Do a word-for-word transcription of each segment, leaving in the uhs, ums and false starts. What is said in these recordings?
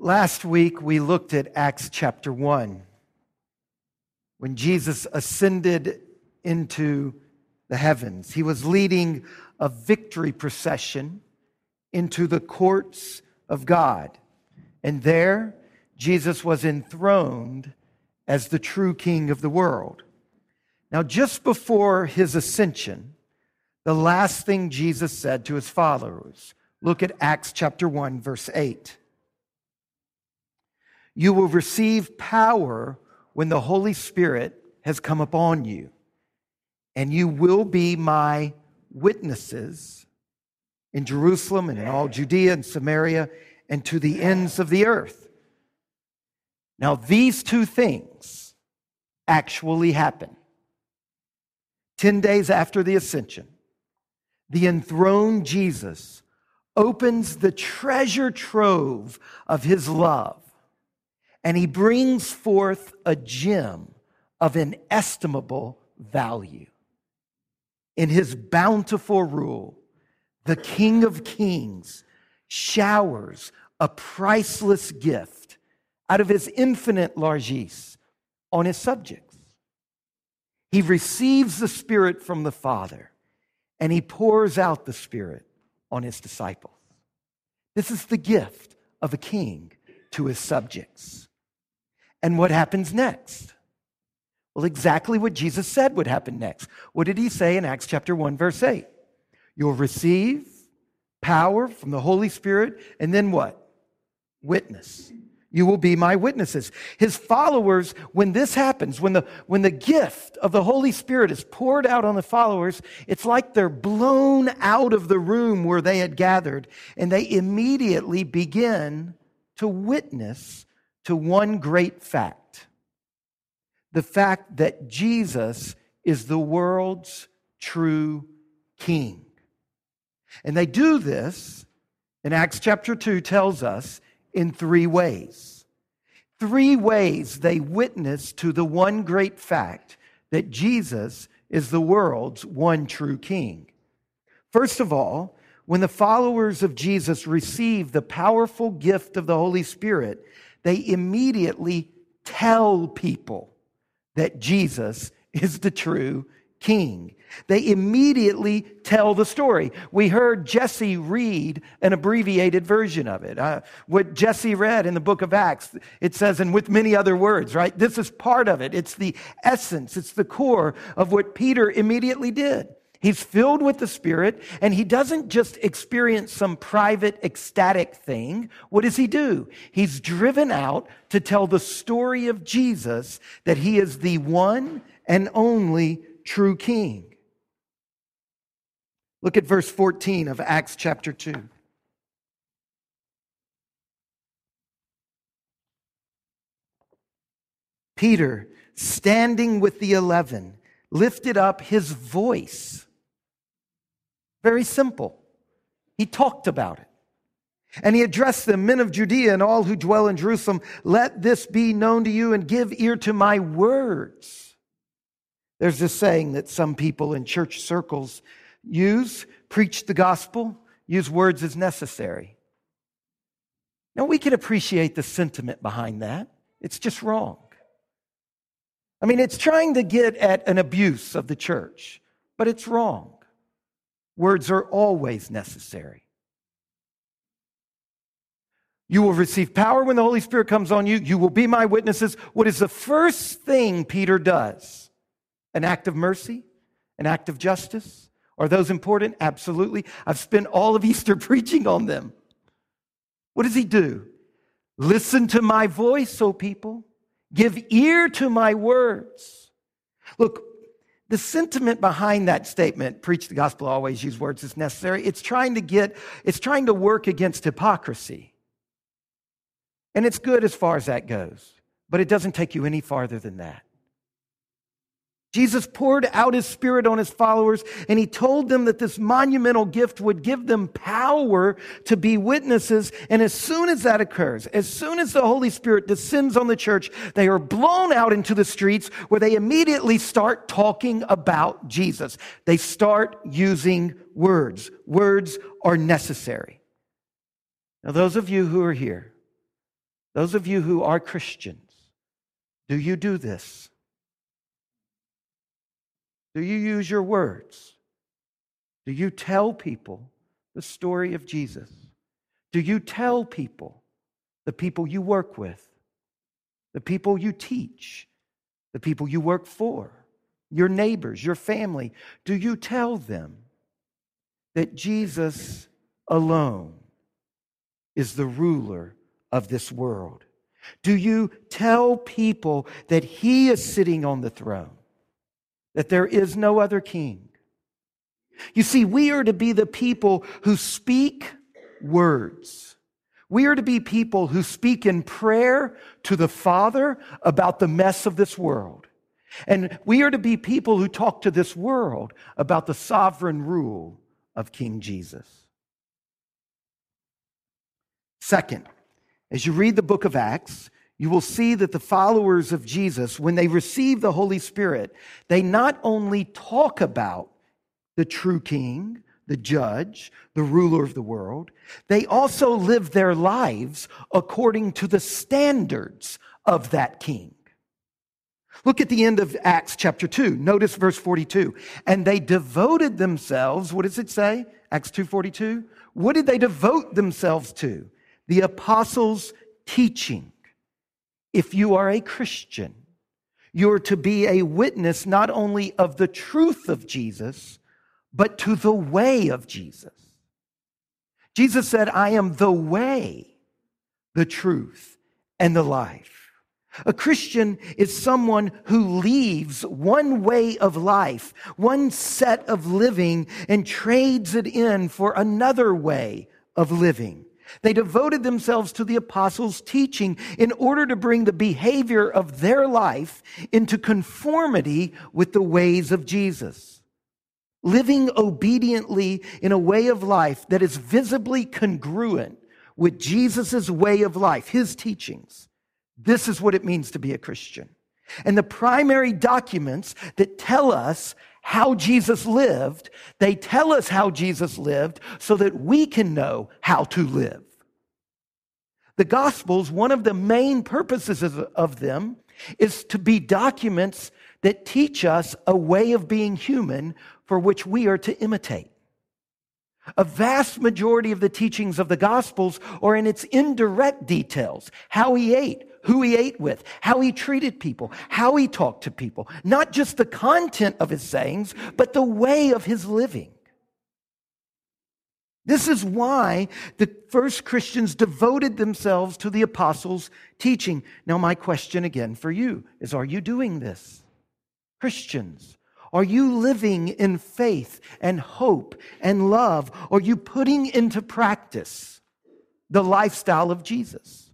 Last week, we looked at Acts chapter one, when Jesus ascended into the heavens. He was leading a victory procession into the courts of God. And there, Jesus was enthroned as the true King of the world. Now, just before his ascension, the last thing Jesus said to his followers, look at Acts chapter one, verse eight. You will receive power when the Holy Spirit has come upon you, and you will be my witnesses in Jerusalem and in all Judea and Samaria and to the ends of the earth. Now, these two things actually happen. Ten days after the ascension, the enthroned Jesus opens the treasure trove of his love, and he brings forth a gem of inestimable value. In his bountiful rule, the King of Kings showers a priceless gift out of his infinite largesse on his subjects. He receives the Spirit from the Father, and he pours out the Spirit on his disciples. This is the gift of a king to his subjects. And what happens next? Well, exactly what Jesus said would happen next. What did he say in Acts chapter one, verse eight? You'll receive power from the Holy Spirit, and then what? Witness. You will be my witnesses. His followers, when this happens, when the, when the gift of the Holy Spirit is poured out on the followers, it's like they're blown out of the room where they had gathered, and they immediately begin to witness to one great fact. The fact that Jesus is the world's true king. And they do this, and Acts chapter two tells us, in three ways. Three ways they witness to the one great fact that Jesus is the world's one true king. First of all, when the followers of Jesus receive the powerful gift of the Holy Spirit, they immediately tell people that Jesus is the true king. They immediately tell the story. We heard Jesse read an abbreviated version of it. Uh, what Jesse read in the book of Acts, it says, and with many other words, right? This is part of it. It's the essence. It's the core of what Peter immediately did. He's filled with the Spirit, and he doesn't just experience some private, ecstatic thing. What does he do? He's driven out to tell the story of Jesus, that he is the one and only true King. Look at verse fourteen of Acts chapter two. Peter, standing with the eleven, lifted up his voice. Very simple. He talked about it. And he addressed them, men of Judea and all who dwell in Jerusalem, let this be known to you and give ear to my words. There's this saying that some people in church circles use, preach the gospel, use words as necessary. Now we can appreciate the sentiment behind that. It's just wrong. I mean, it's trying to get at an abuse of the church, but it's wrong. Words are always necessary. You will receive power when the Holy Spirit comes on you. You will be my witnesses. What is the first thing Peter does? An act of mercy? An act of justice? Are those important? Absolutely. I've spent all of Easter preaching on them. What does he do? Listen to my voice, O people. Give ear to my words. Look, the sentiment behind that statement, preach the gospel, always use words as necessary, it's trying to get, it's trying to work against hypocrisy. And it's good as far as that goes, but it doesn't take you any farther than that. Jesus poured out his Spirit on his followers, and he told them that this monumental gift would give them power to be witnesses. And as soon as that occurs, as soon as the Holy Spirit descends on the church, they are blown out into the streets where they immediately start talking about Jesus. They start using words. Words are necessary. Now, those of you who are here Those of you who are Christians, do you do this? Do you use your words? Do you tell people the story of Jesus? Do you tell people, the people you work with, the people you teach, the people you work for, your neighbors, your family, do you tell them that Jesus alone is the ruler of this world? Do you tell people that He is sitting on the throne, that there is no other king? You see, we are to be the people who speak words. We are to be people who speak in prayer to the Father about the mess of this world. And we are to be people who talk to this world about the sovereign rule of King Jesus. Second, as you read the book of Acts, you will see that the followers of Jesus, when they receive the Holy Spirit, they not only talk about the true king, the judge, the ruler of the world, they also live their lives according to the standards of that king. Look at the end of Acts chapter two. Notice verse forty-two. And they devoted themselves, what does it say? Acts two forty-two. What did they devote themselves to? The apostles' teaching. If you are a Christian, you're to be a witness not only of the truth of Jesus, but to the way of Jesus. Jesus said, I am the way, the truth, and the life. A Christian is someone who leaves one way of life, one set of living, and trades it in for another way of living. They devoted themselves to the apostles' teaching in order to bring the behavior of their life into conformity with the ways of Jesus. Living obediently in a way of life that is visibly congruent with Jesus' way of life, His teachings. This is what it means to be a Christian. And the primary documents that tell us how Jesus lived, they tell us how Jesus lived so that we can know how to live. The Gospels, one of the main purposes of them is to be documents that teach us a way of being human for which we are to imitate. A vast majority of the teachings of the Gospels are in its indirect details, how He ate, who He ate with, how He treated people, how He talked to people, not just the content of His sayings, but the way of His living. This is why the first Christians devoted themselves to the apostles' teaching. Now, my question again for you is, are you doing this? Christians, are you living in faith and hope and love? Are you putting into practice the lifestyle of Jesus?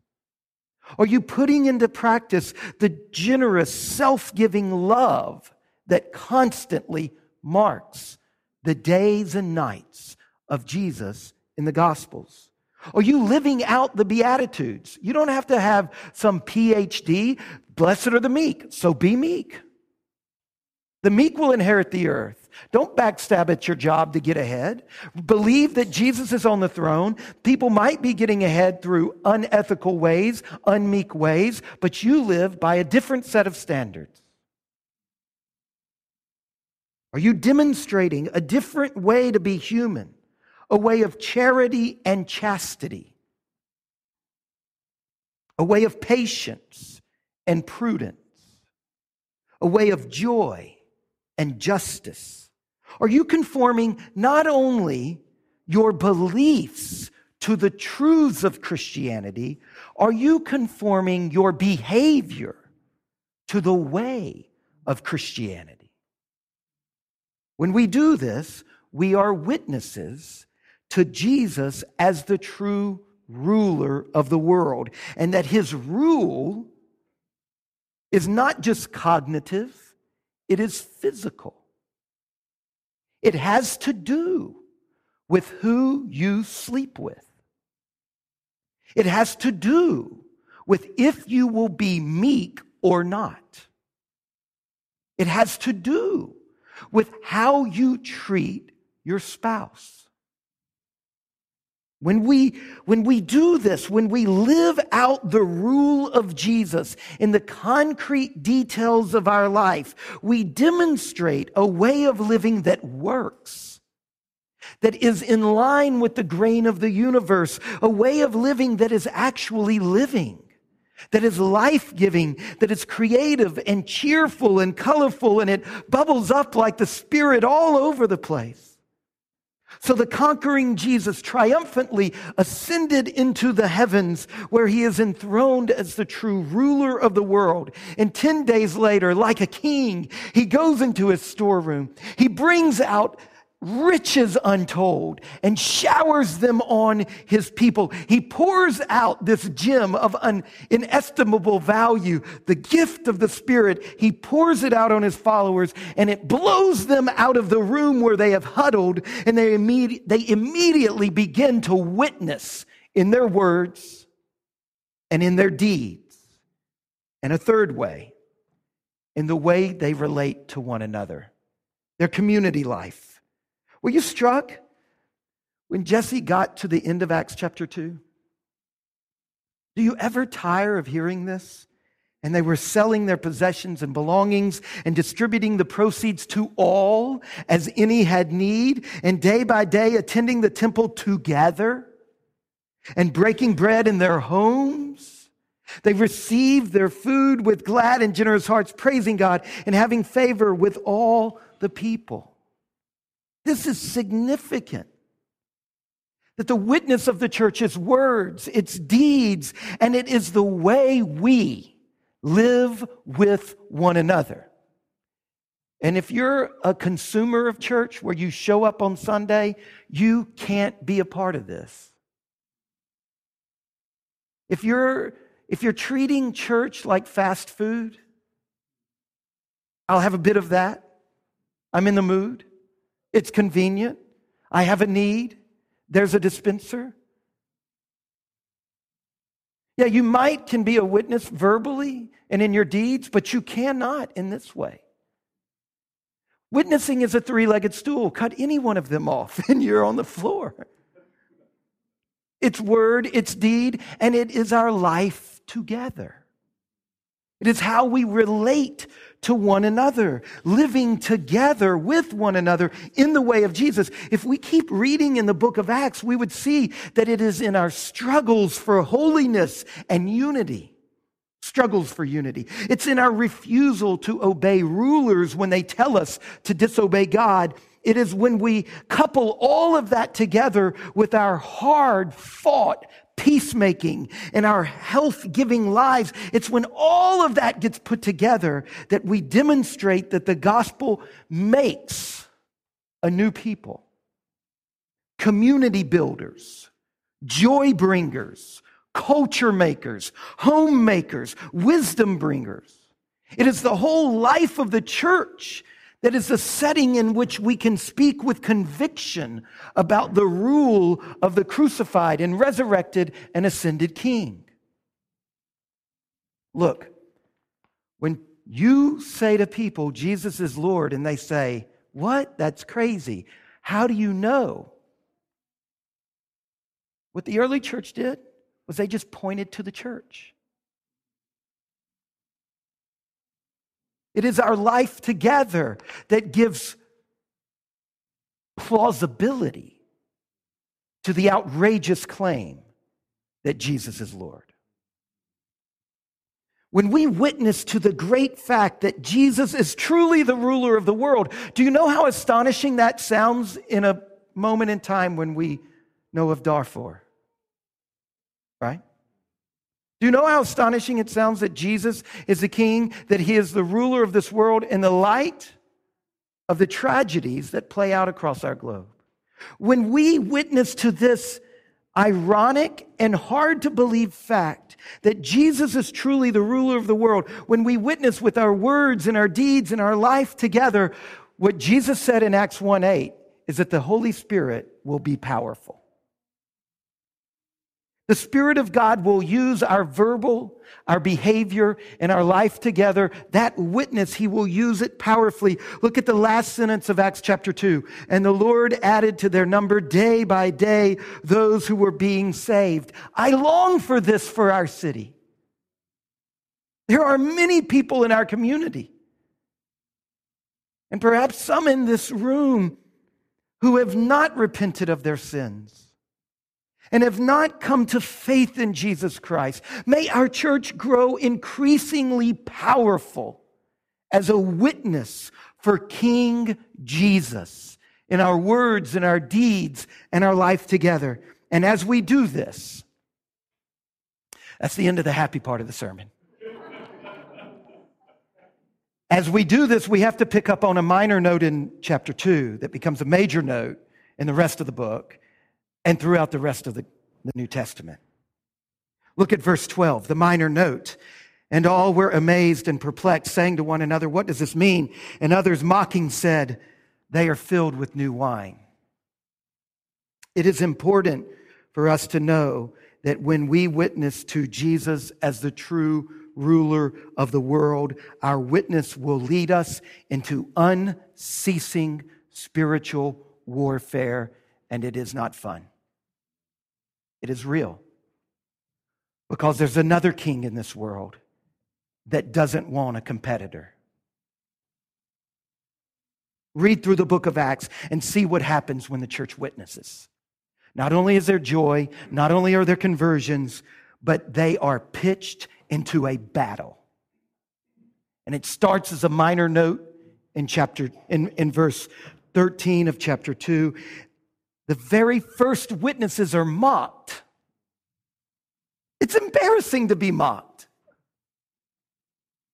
Are you putting into practice the generous, self-giving love that constantly marks the days and nights of Jesus in the Gospels? Are you living out the Beatitudes? You don't have to have some P H D. Blessed are the meek, so be meek. The meek will inherit the earth. Don't backstab at your job to get ahead. Believe that Jesus is on the throne. People might be getting ahead through unethical ways, unmeek ways, but you live by a different set of standards. Are you demonstrating a different way to be human? A way of charity and chastity. A way of patience and prudence. A way of joy and justice. Are you conforming not only your beliefs to the truths of Christianity, are you conforming your behavior to the way of Christianity? When we do this, we are witnesses to Jesus as the true ruler of the world, and that His rule is not just cognitive, it is physical. It has to do with who you sleep with. It has to do with if you will be meek or not. It has to do with how you treat your spouse. When we, when we do this, when we live out the rule of Jesus in the concrete details of our life, we demonstrate a way of living that works, that is in line with the grain of the universe, a way of living that is actually living, that is life-giving, that is creative and cheerful and colorful, and it bubbles up like the Spirit all over the place. So the conquering Jesus triumphantly ascended into the heavens, where he is enthroned as the true ruler of the world. And ten days later, like a king, he goes into his storeroom. He brings out riches untold and showers them on his people. He pours out this gem of an inestimable value, the gift of the Spirit. He pours it out on his followers, and it blows them out of the room where they have huddled, and they, imme- they immediately begin to witness in their words and in their deeds. And a third way, in the way they relate to one another, their community life. Were you struck when Jesse got to the end of Acts chapter two? Do you ever tire of hearing this? And they were selling their possessions and belongings and distributing the proceeds to all as any had need, and day by day attending the temple together and breaking bread in their homes. They received their food with glad and generous hearts, praising God and having favor with all the people. This is significant, that the witness of the church is words, its deeds, and it is the way we live with one another. And if you're a consumer of church where you show up on Sunday, you can't be a part of this. If you're, if you're treating church like fast food, I'll have a bit of that. I'm in the mood. It's convenient. I have a need. There's a dispenser. Yeah, you might can be a witness verbally and in your deeds, but you cannot in this way. Witnessing is a three-legged stool. Cut any one of them off and you're on the floor. It's word, it's deed, and it is our life together. It is how we relate to one another, living together with one another in the way of Jesus. If we keep reading in the book of Acts, we would see that it is in our struggles for holiness and unity, struggles for unity. It's in our refusal to obey rulers when they tell us to disobey God. It is when we couple all of that together with our hard-fought peacemaking and our health-giving lives. It's when all of that gets put together that we demonstrate that the gospel makes a new people. Community builders, joy bringers, culture makers, homemakers, wisdom bringers. It is the whole life of the church that is the setting in which we can speak with conviction about the rule of the crucified and resurrected and ascended King. Look, when you say to people, Jesus is Lord, and they say, what? That's crazy. How do you know? What the early church did was they just pointed to the church. It is our life together that gives plausibility to the outrageous claim that Jesus is Lord. When we witness to the great fact that Jesus is truly the ruler of the world, do you know how astonishing that sounds in a moment in time when we know of Darfur? Right? Do you know how astonishing it sounds that Jesus is the King, that he is the ruler of this world in the light of the tragedies that play out across our globe? When we witness to this ironic and hard to believe fact that Jesus is truly the ruler of the world, when we witness with our words and our deeds and our life together, what Jesus said in Acts one eight is that the Holy Spirit will be powerful. The Spirit of God will use our verbal, our behavior, and our life together. That witness, He will use it powerfully. Look at the last sentence of Acts chapter two. And the Lord added to their number day by day those who were being saved. I long for this for our city. There are many people in our community, and perhaps some in this room, who have not repented of their sins and have not come to faith in Jesus Christ. May our church grow increasingly powerful as a witness for King Jesus in our words, in our deeds, and our life together. And as we do this, that's the end of the happy part of the sermon. As we do this, we have to pick up on a minor note in chapter two that becomes a major note in the rest of the book and throughout the rest of the, the New Testament. Look at verse twelve, the minor note. And all were amazed and perplexed, saying to one another, what does this mean? And others mocking said, they are filled with new wine. It is important for us to know that when we witness to Jesus as the true ruler of the world, our witness will lead us into unceasing spiritual warfare, and it is not fun. It is real, because there's another king in this world that doesn't want a competitor. Read through the book of Acts and see what happens when the church witnesses. Not only is there joy, not only are there conversions, but they are pitched into a battle. And it starts as a minor note in chapter in, in verse thirteen of chapter two. The very first witnesses are mocked. It's embarrassing to be mocked.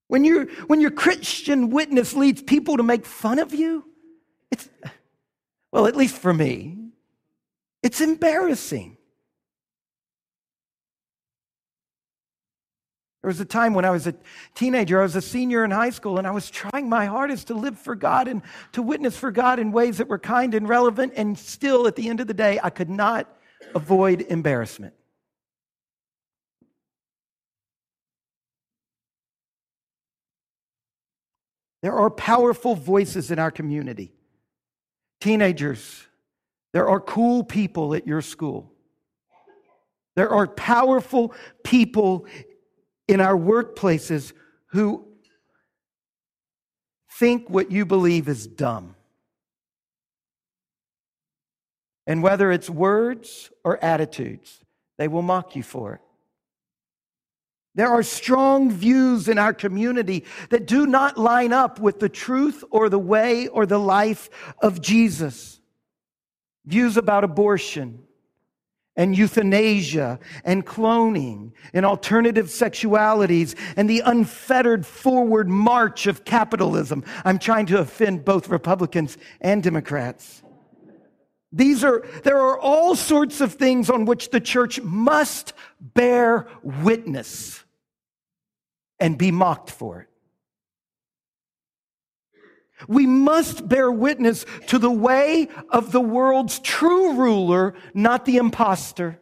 When your when your Christian witness leads people to make fun of you, it's, well, at least for me, it's embarrassing. There was a time when I was a teenager, I was a senior in high school, and I was trying my hardest to live for God and to witness for God in ways that were kind and relevant, and still, at the end of the day, I could not avoid embarrassment. There are powerful voices in our community. Teenagers, there are cool people at your school. There are powerful people in our workplaces who think what you believe is dumb. And whether it's words or attitudes, they will mock you for it. There are strong views in our community that do not line up with the truth or the way or the life of Jesus. Views about abortion and euthanasia, and cloning, and alternative sexualities, and the unfettered forward march of capitalism. I'm trying to offend both Republicans and Democrats. These are, there are all sorts of things on which the church must bear witness and be mocked for it. We must bear witness to the way of the world's true ruler, not the imposter.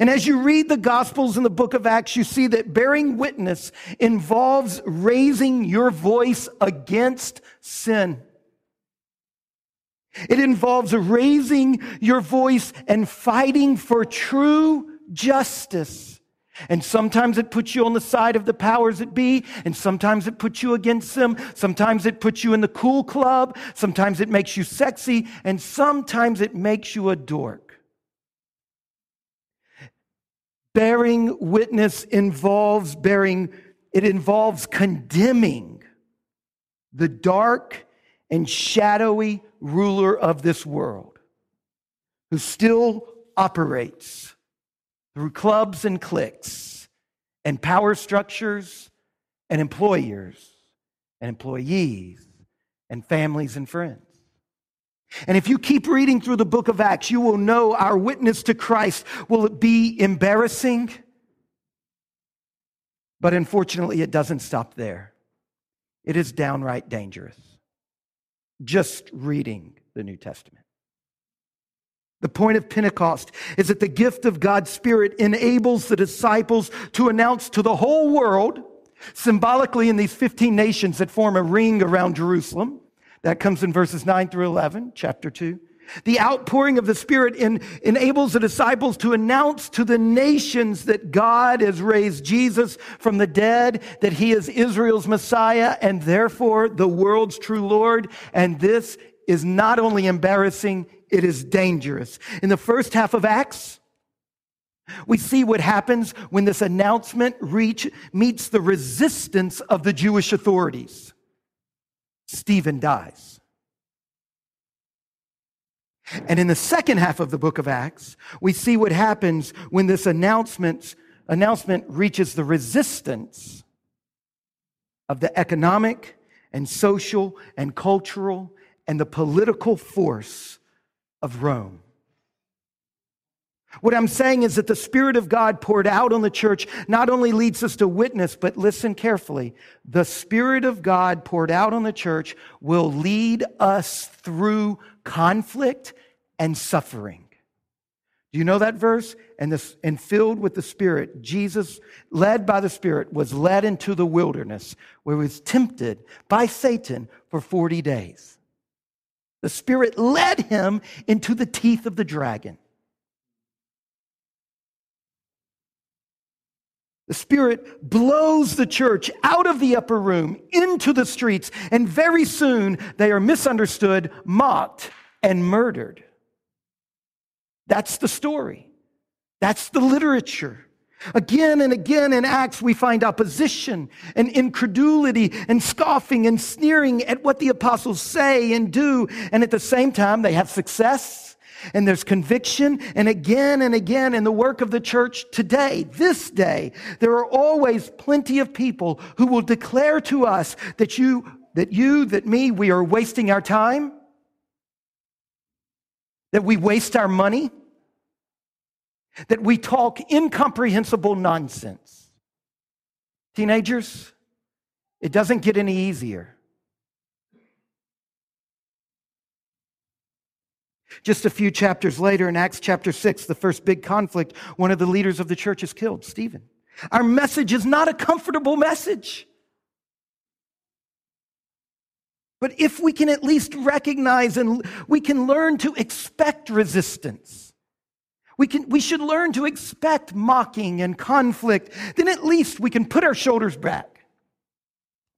And as you read the Gospels and the book of Acts, you see that bearing witness involves raising your voice against sin. It involves raising your voice and fighting for true justice. And sometimes it puts you on the side of the powers that be, and sometimes it puts you against them. Sometimes it puts you in the cool club. Sometimes it makes you sexy, and sometimes it makes you a dork. Bearing witness involves bearing, it involves condemning the dark and shadowy ruler of this world who still operates through clubs and cliques and power structures and employers and employees and families and friends. And if you keep reading through the book of Acts, you will know our witness to Christ will be embarrassing. But unfortunately, it doesn't stop there. It is downright dangerous. Just reading the New Testament. The point of Pentecost is that the gift of God's Spirit enables the disciples to announce to the whole world, symbolically in these fifteen nations that form a ring around Jerusalem, that comes in verses nine through eleven, chapter two. The outpouring of the Spirit in, enables the disciples to announce to the nations that God has raised Jesus from the dead, that he is Israel's Messiah and therefore the world's true Lord. And this is not only embarrassing, it is dangerous. In the first half of Acts, we see what happens when this announcement reach, meets the resistance of the Jewish authorities. Stephen dies. And in the second half of the book of Acts, we see what happens when this announcement, announcement reaches the resistance of the economic and social and cultural and the political force of Rome. What I'm saying is that the Spirit of God poured out on the church not only leads us to witness, but listen carefully. The Spirit of God poured out on the church will lead us through conflict and suffering. Do you know that verse? And, this, and filled with the Spirit, Jesus, led by the Spirit, was led into the wilderness where he was tempted by Satan for forty days. The Spirit led him into the teeth of the dragon. The Spirit blows the church out of the upper room into the streets, and very soon they are misunderstood, mocked, and murdered. That's the story. That's the literature. Again and again in Acts, we find opposition and incredulity and scoffing and sneering at what the apostles say and do, and at the same time, they have success. And there's conviction, and again and again in the work of the church today, this day, there are always plenty of people who will declare to us that you, that you, that me, we are wasting our time, that we waste our money, that we talk incomprehensible nonsense. Teenagers, it doesn't get any easier. Just a few chapters later in Acts chapter six, the first big conflict, one of the leaders of the church is killed, Stephen. Our message is not a comfortable message. But if we can at least recognize and we can learn to expect resistance, we can, we should learn to expect mocking and conflict, then at least we can put our shoulders back,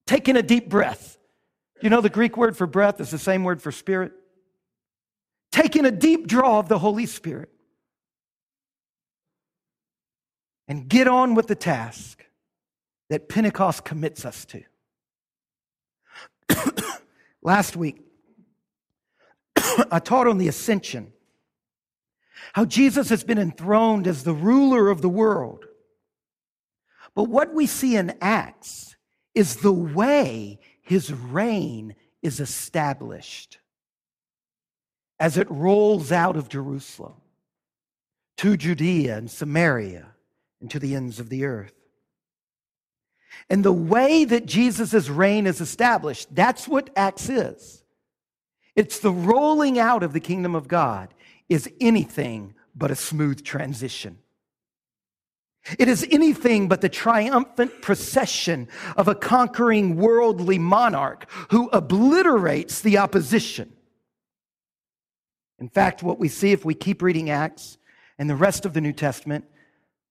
take in a deep breath. You know the Greek word for breath is the same word for spirit. Taking a deep draw of the Holy Spirit and get on with the task that Pentecost commits us to. Last week, I taught on the ascension, how Jesus has been enthroned as the ruler of the world. But what we see in Acts is the way his reign is established as it rolls out of Jerusalem to Judea and Samaria and to the ends of the earth. And the way that Jesus' reign is established, that's what Acts is. It's the rolling out of the kingdom of God is anything but a smooth transition. It is anything but the triumphant procession of a conquering worldly monarch who obliterates the opposition. In fact, what we see if we keep reading Acts and the rest of the New Testament,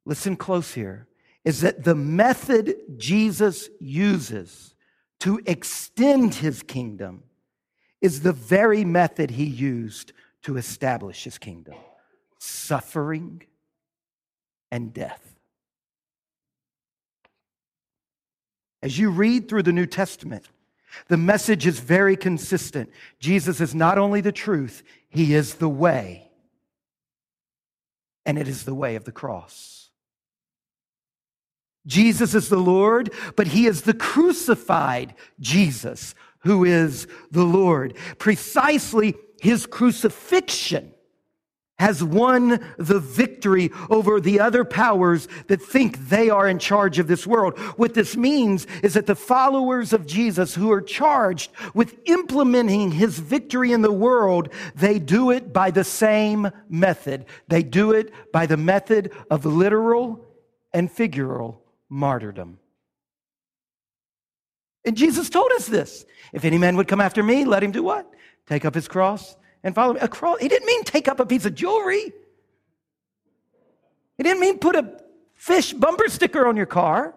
listen close here, is that the method Jesus uses to extend his kingdom is the very method he used to establish his kingdom: suffering and death. As you read through the New Testament, the message is very consistent. Jesus is not only the truth, he is the way. And it is the way of the cross. Jesus is the Lord, but he is the crucified Jesus who is the Lord. Precisely his crucifixion has won the victory over the other powers that think they are in charge of this world. What this means is that the followers of Jesus who are charged with implementing his victory in the world, they do it by the same method. They do it by the method of literal and figural martyrdom. And Jesus told us this. If any man would come after me, let him do what? Take up his cross and follow me. A cross. He didn't mean take up a piece of jewelry. He didn't mean put a fish bumper sticker on your car.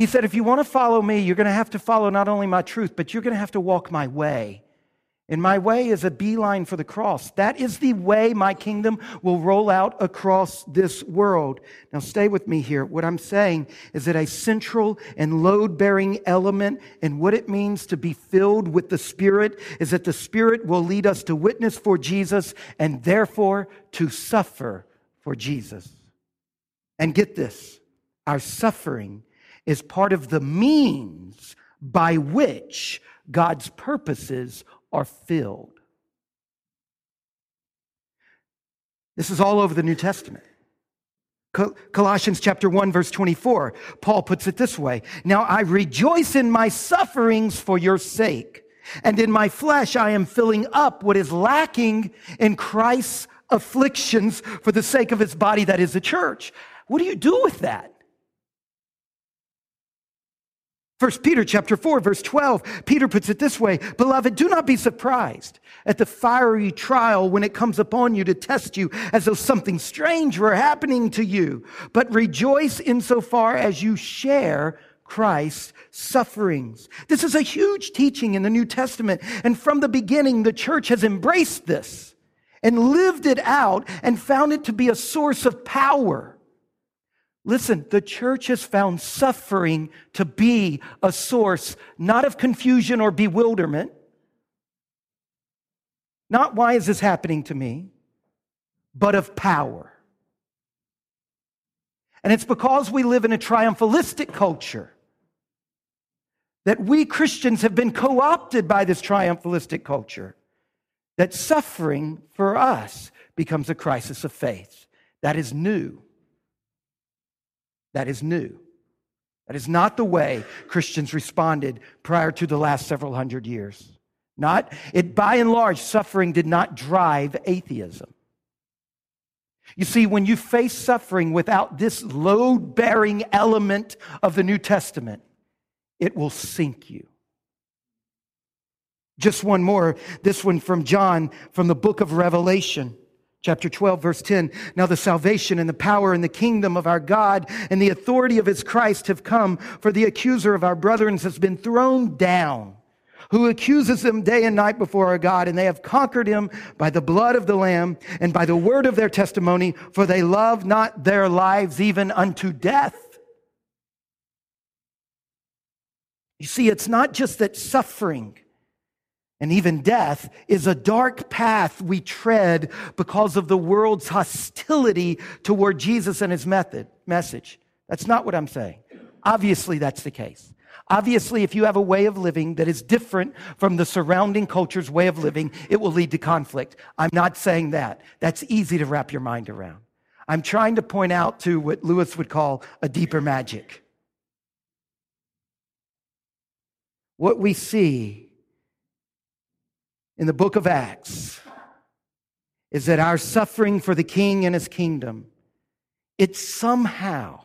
He said, if you want to follow me, you're going to have to follow not only my truth, but you're going to have to walk my way. And my way is a beeline for the cross. That is the way my kingdom will roll out across this world. Now stay with me here. What I'm saying is that a central and load-bearing element and what it means to be filled with the Spirit is that the Spirit will lead us to witness for Jesus and therefore to suffer for Jesus. And get this, our suffering is part of the means by which God's purposes are filled. This is all over the New Testament. Col- Colossians chapter one, verse twenty-four, Paul puts it this way. Now I rejoice in my sufferings for your sake, and in my flesh I am filling up what is lacking in Christ's afflictions for the sake of his body, that is the church. What do you do with that? First Peter chapter four, verse twelve, Peter puts it this way. Beloved, do not be surprised at the fiery trial when it comes upon you to test you as though something strange were happening to you, but rejoice insofar as you share Christ's sufferings. This is a huge teaching in the New Testament, and from the beginning, the church has embraced this and lived it out and found it to be a source of power. Listen, the church has found suffering to be a source not of confusion or bewilderment, not why is this happening to me, but of power. And it's because we live in a triumphalistic culture that we Christians have been co-opted by this triumphalistic culture, that suffering for us becomes a crisis of faith. That is new. That is new. That is not the way Christians responded prior to the last several hundred years. Not, it, by and large, suffering did not drive atheism. You see, when you face suffering without this load-bearing element of the New Testament, it will sink you. Just one more, this one from John, from the book of Revelation. Chapter twelve, verse ten, now the salvation and the power and the kingdom of our God and the authority of his Christ have come, for the accuser of our brethren has been thrown down, who accuses them day and night before our God, and they have conquered him by the blood of the Lamb and by the word of their testimony, for they love not their lives even unto death. You see, it's not just that suffering and even death is a dark path we tread because of the world's hostility toward Jesus and his method, message. That's not what I'm saying. Obviously, that's the case. Obviously, if you have a way of living that is different from the surrounding culture's way of living, it will lead to conflict. I'm not saying that. That's easy to wrap your mind around. I'm trying to point out to what Lewis would call a deeper magic. What we see in the book of Acts is that our suffering for the king and his kingdom, it somehow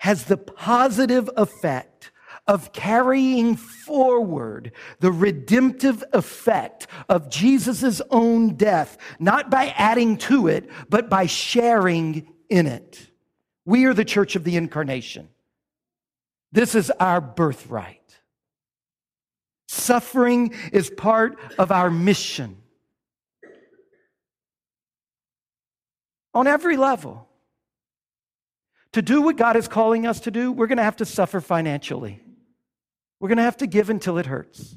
has the positive effect of carrying forward the redemptive effect of Jesus' own death, not by adding to it, but by sharing in it. We are the church of the incarnation. This is our birthright. Suffering is part of our mission on every level. To do what God is calling us to do, we're going to have to suffer financially. We're going to have to give until it hurts.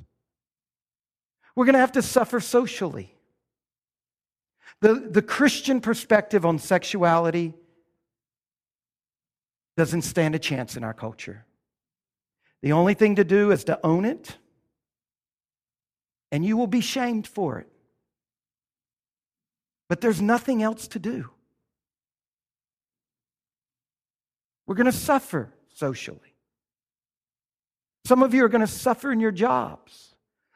We're going to have to suffer socially. The, the Christian perspective on sexuality doesn't stand a chance in our culture. The only thing to do is to own it, and you will be shamed for it. But there's nothing else to do. We're going to suffer socially. Some of you are going to suffer in your jobs.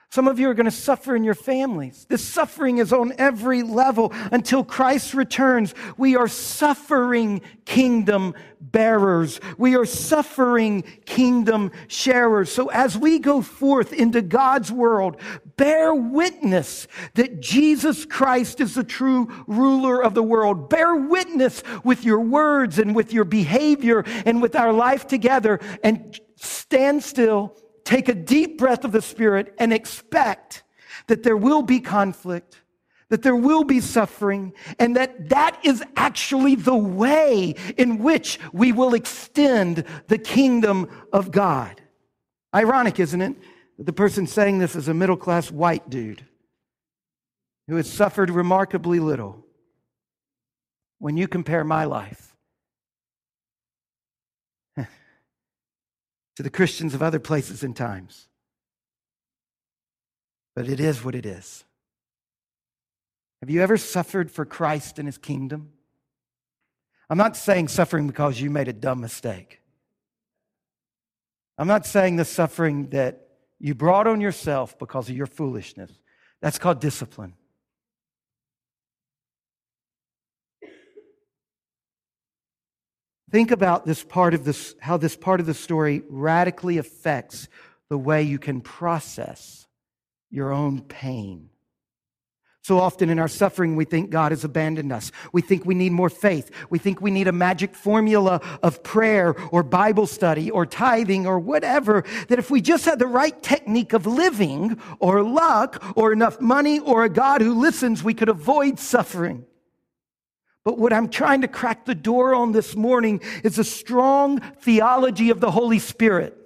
Some of you are going to suffer in your families. This suffering is on every level. Until Christ returns, we are suffering kingdom bearers. We are suffering kingdom sharers. So as we go forth into God's world, bear witness that Jesus Christ is the true ruler of the world. Bear witness with your words and with your behavior and with our life together, and stand still. Take a deep breath of the Spirit and expect that there will be conflict, that there will be suffering, and that that is actually the way in which we will extend the kingdom of God. Ironic, isn't it, that the person saying this is a middle-class white dude who has suffered remarkably little when you compare my life to the Christians of other places and times. But it is what it is. Have you ever suffered for Christ and his kingdom? I'm not saying suffering because you made a dumb mistake. I'm not saying the suffering that you brought on yourself because of your foolishness. That's called discipline. Think about this part of this, how this part of the story radically affects the way you can process your own pain. So often in our suffering, we think God has abandoned us. We think we need more faith. We think we need a magic formula of prayer or Bible study or tithing or whatever, that if we just had the right technique of living or luck or enough money or a God who listens, we could avoid suffering. But what I'm trying to crack the door on this morning is a strong theology of the Holy Spirit.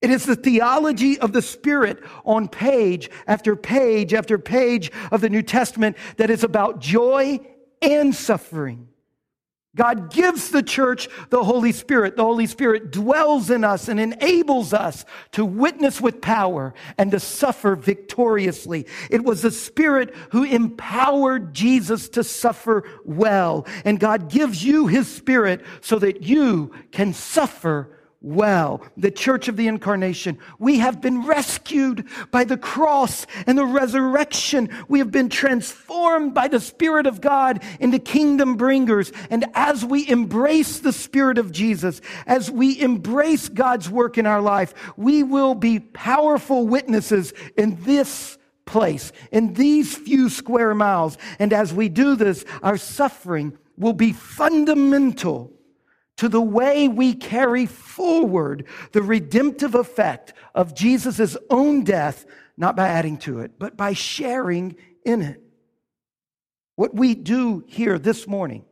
It is the theology of the Spirit on page after page after page of the New Testament that is about joy and suffering. God gives the church the Holy Spirit. The Holy Spirit dwells in us and enables us to witness with power and to suffer victoriously. It was the Spirit who empowered Jesus to suffer well. And God gives you his Spirit so that you can suffer well. The church of the incarnation, we have been rescued by the cross and the resurrection. We have been transformed by the Spirit of God into kingdom bringers. And as we embrace the Spirit of Jesus, as we embrace God's work in our life, we will be powerful witnesses in this place, in these few square miles. And as we do this, our suffering will be fundamental to the way we carry forward the redemptive effect of Jesus' own death, not by adding to it, but by sharing in it. What we do here this morning,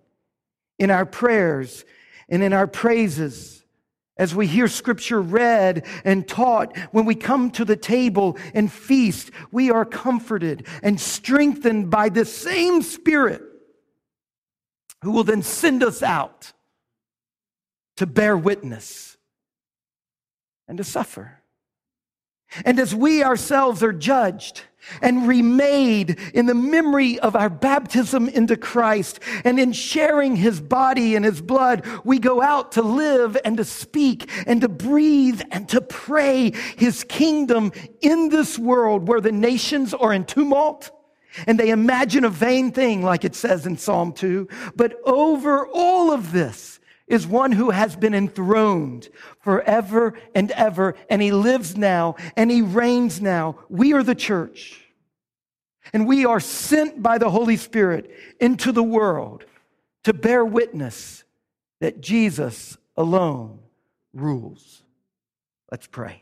in our prayers and in our praises, as we hear Scripture read and taught, when we come to the table and feast, we are comforted and strengthened by the same Spirit who will then send us out to bear witness and to suffer. And as we ourselves are judged and remade in the memory of our baptism into Christ, and in sharing his body and his blood, we go out to live and to speak and to breathe and to pray his kingdom in this world where the nations are in tumult. And they imagine a vain thing, like it says in Psalm two. But over all of this is one who has been enthroned forever and ever, and he lives now, and he reigns now. We are the church, and we are sent by the Holy Spirit into the world to bear witness that Jesus alone rules. Let's pray.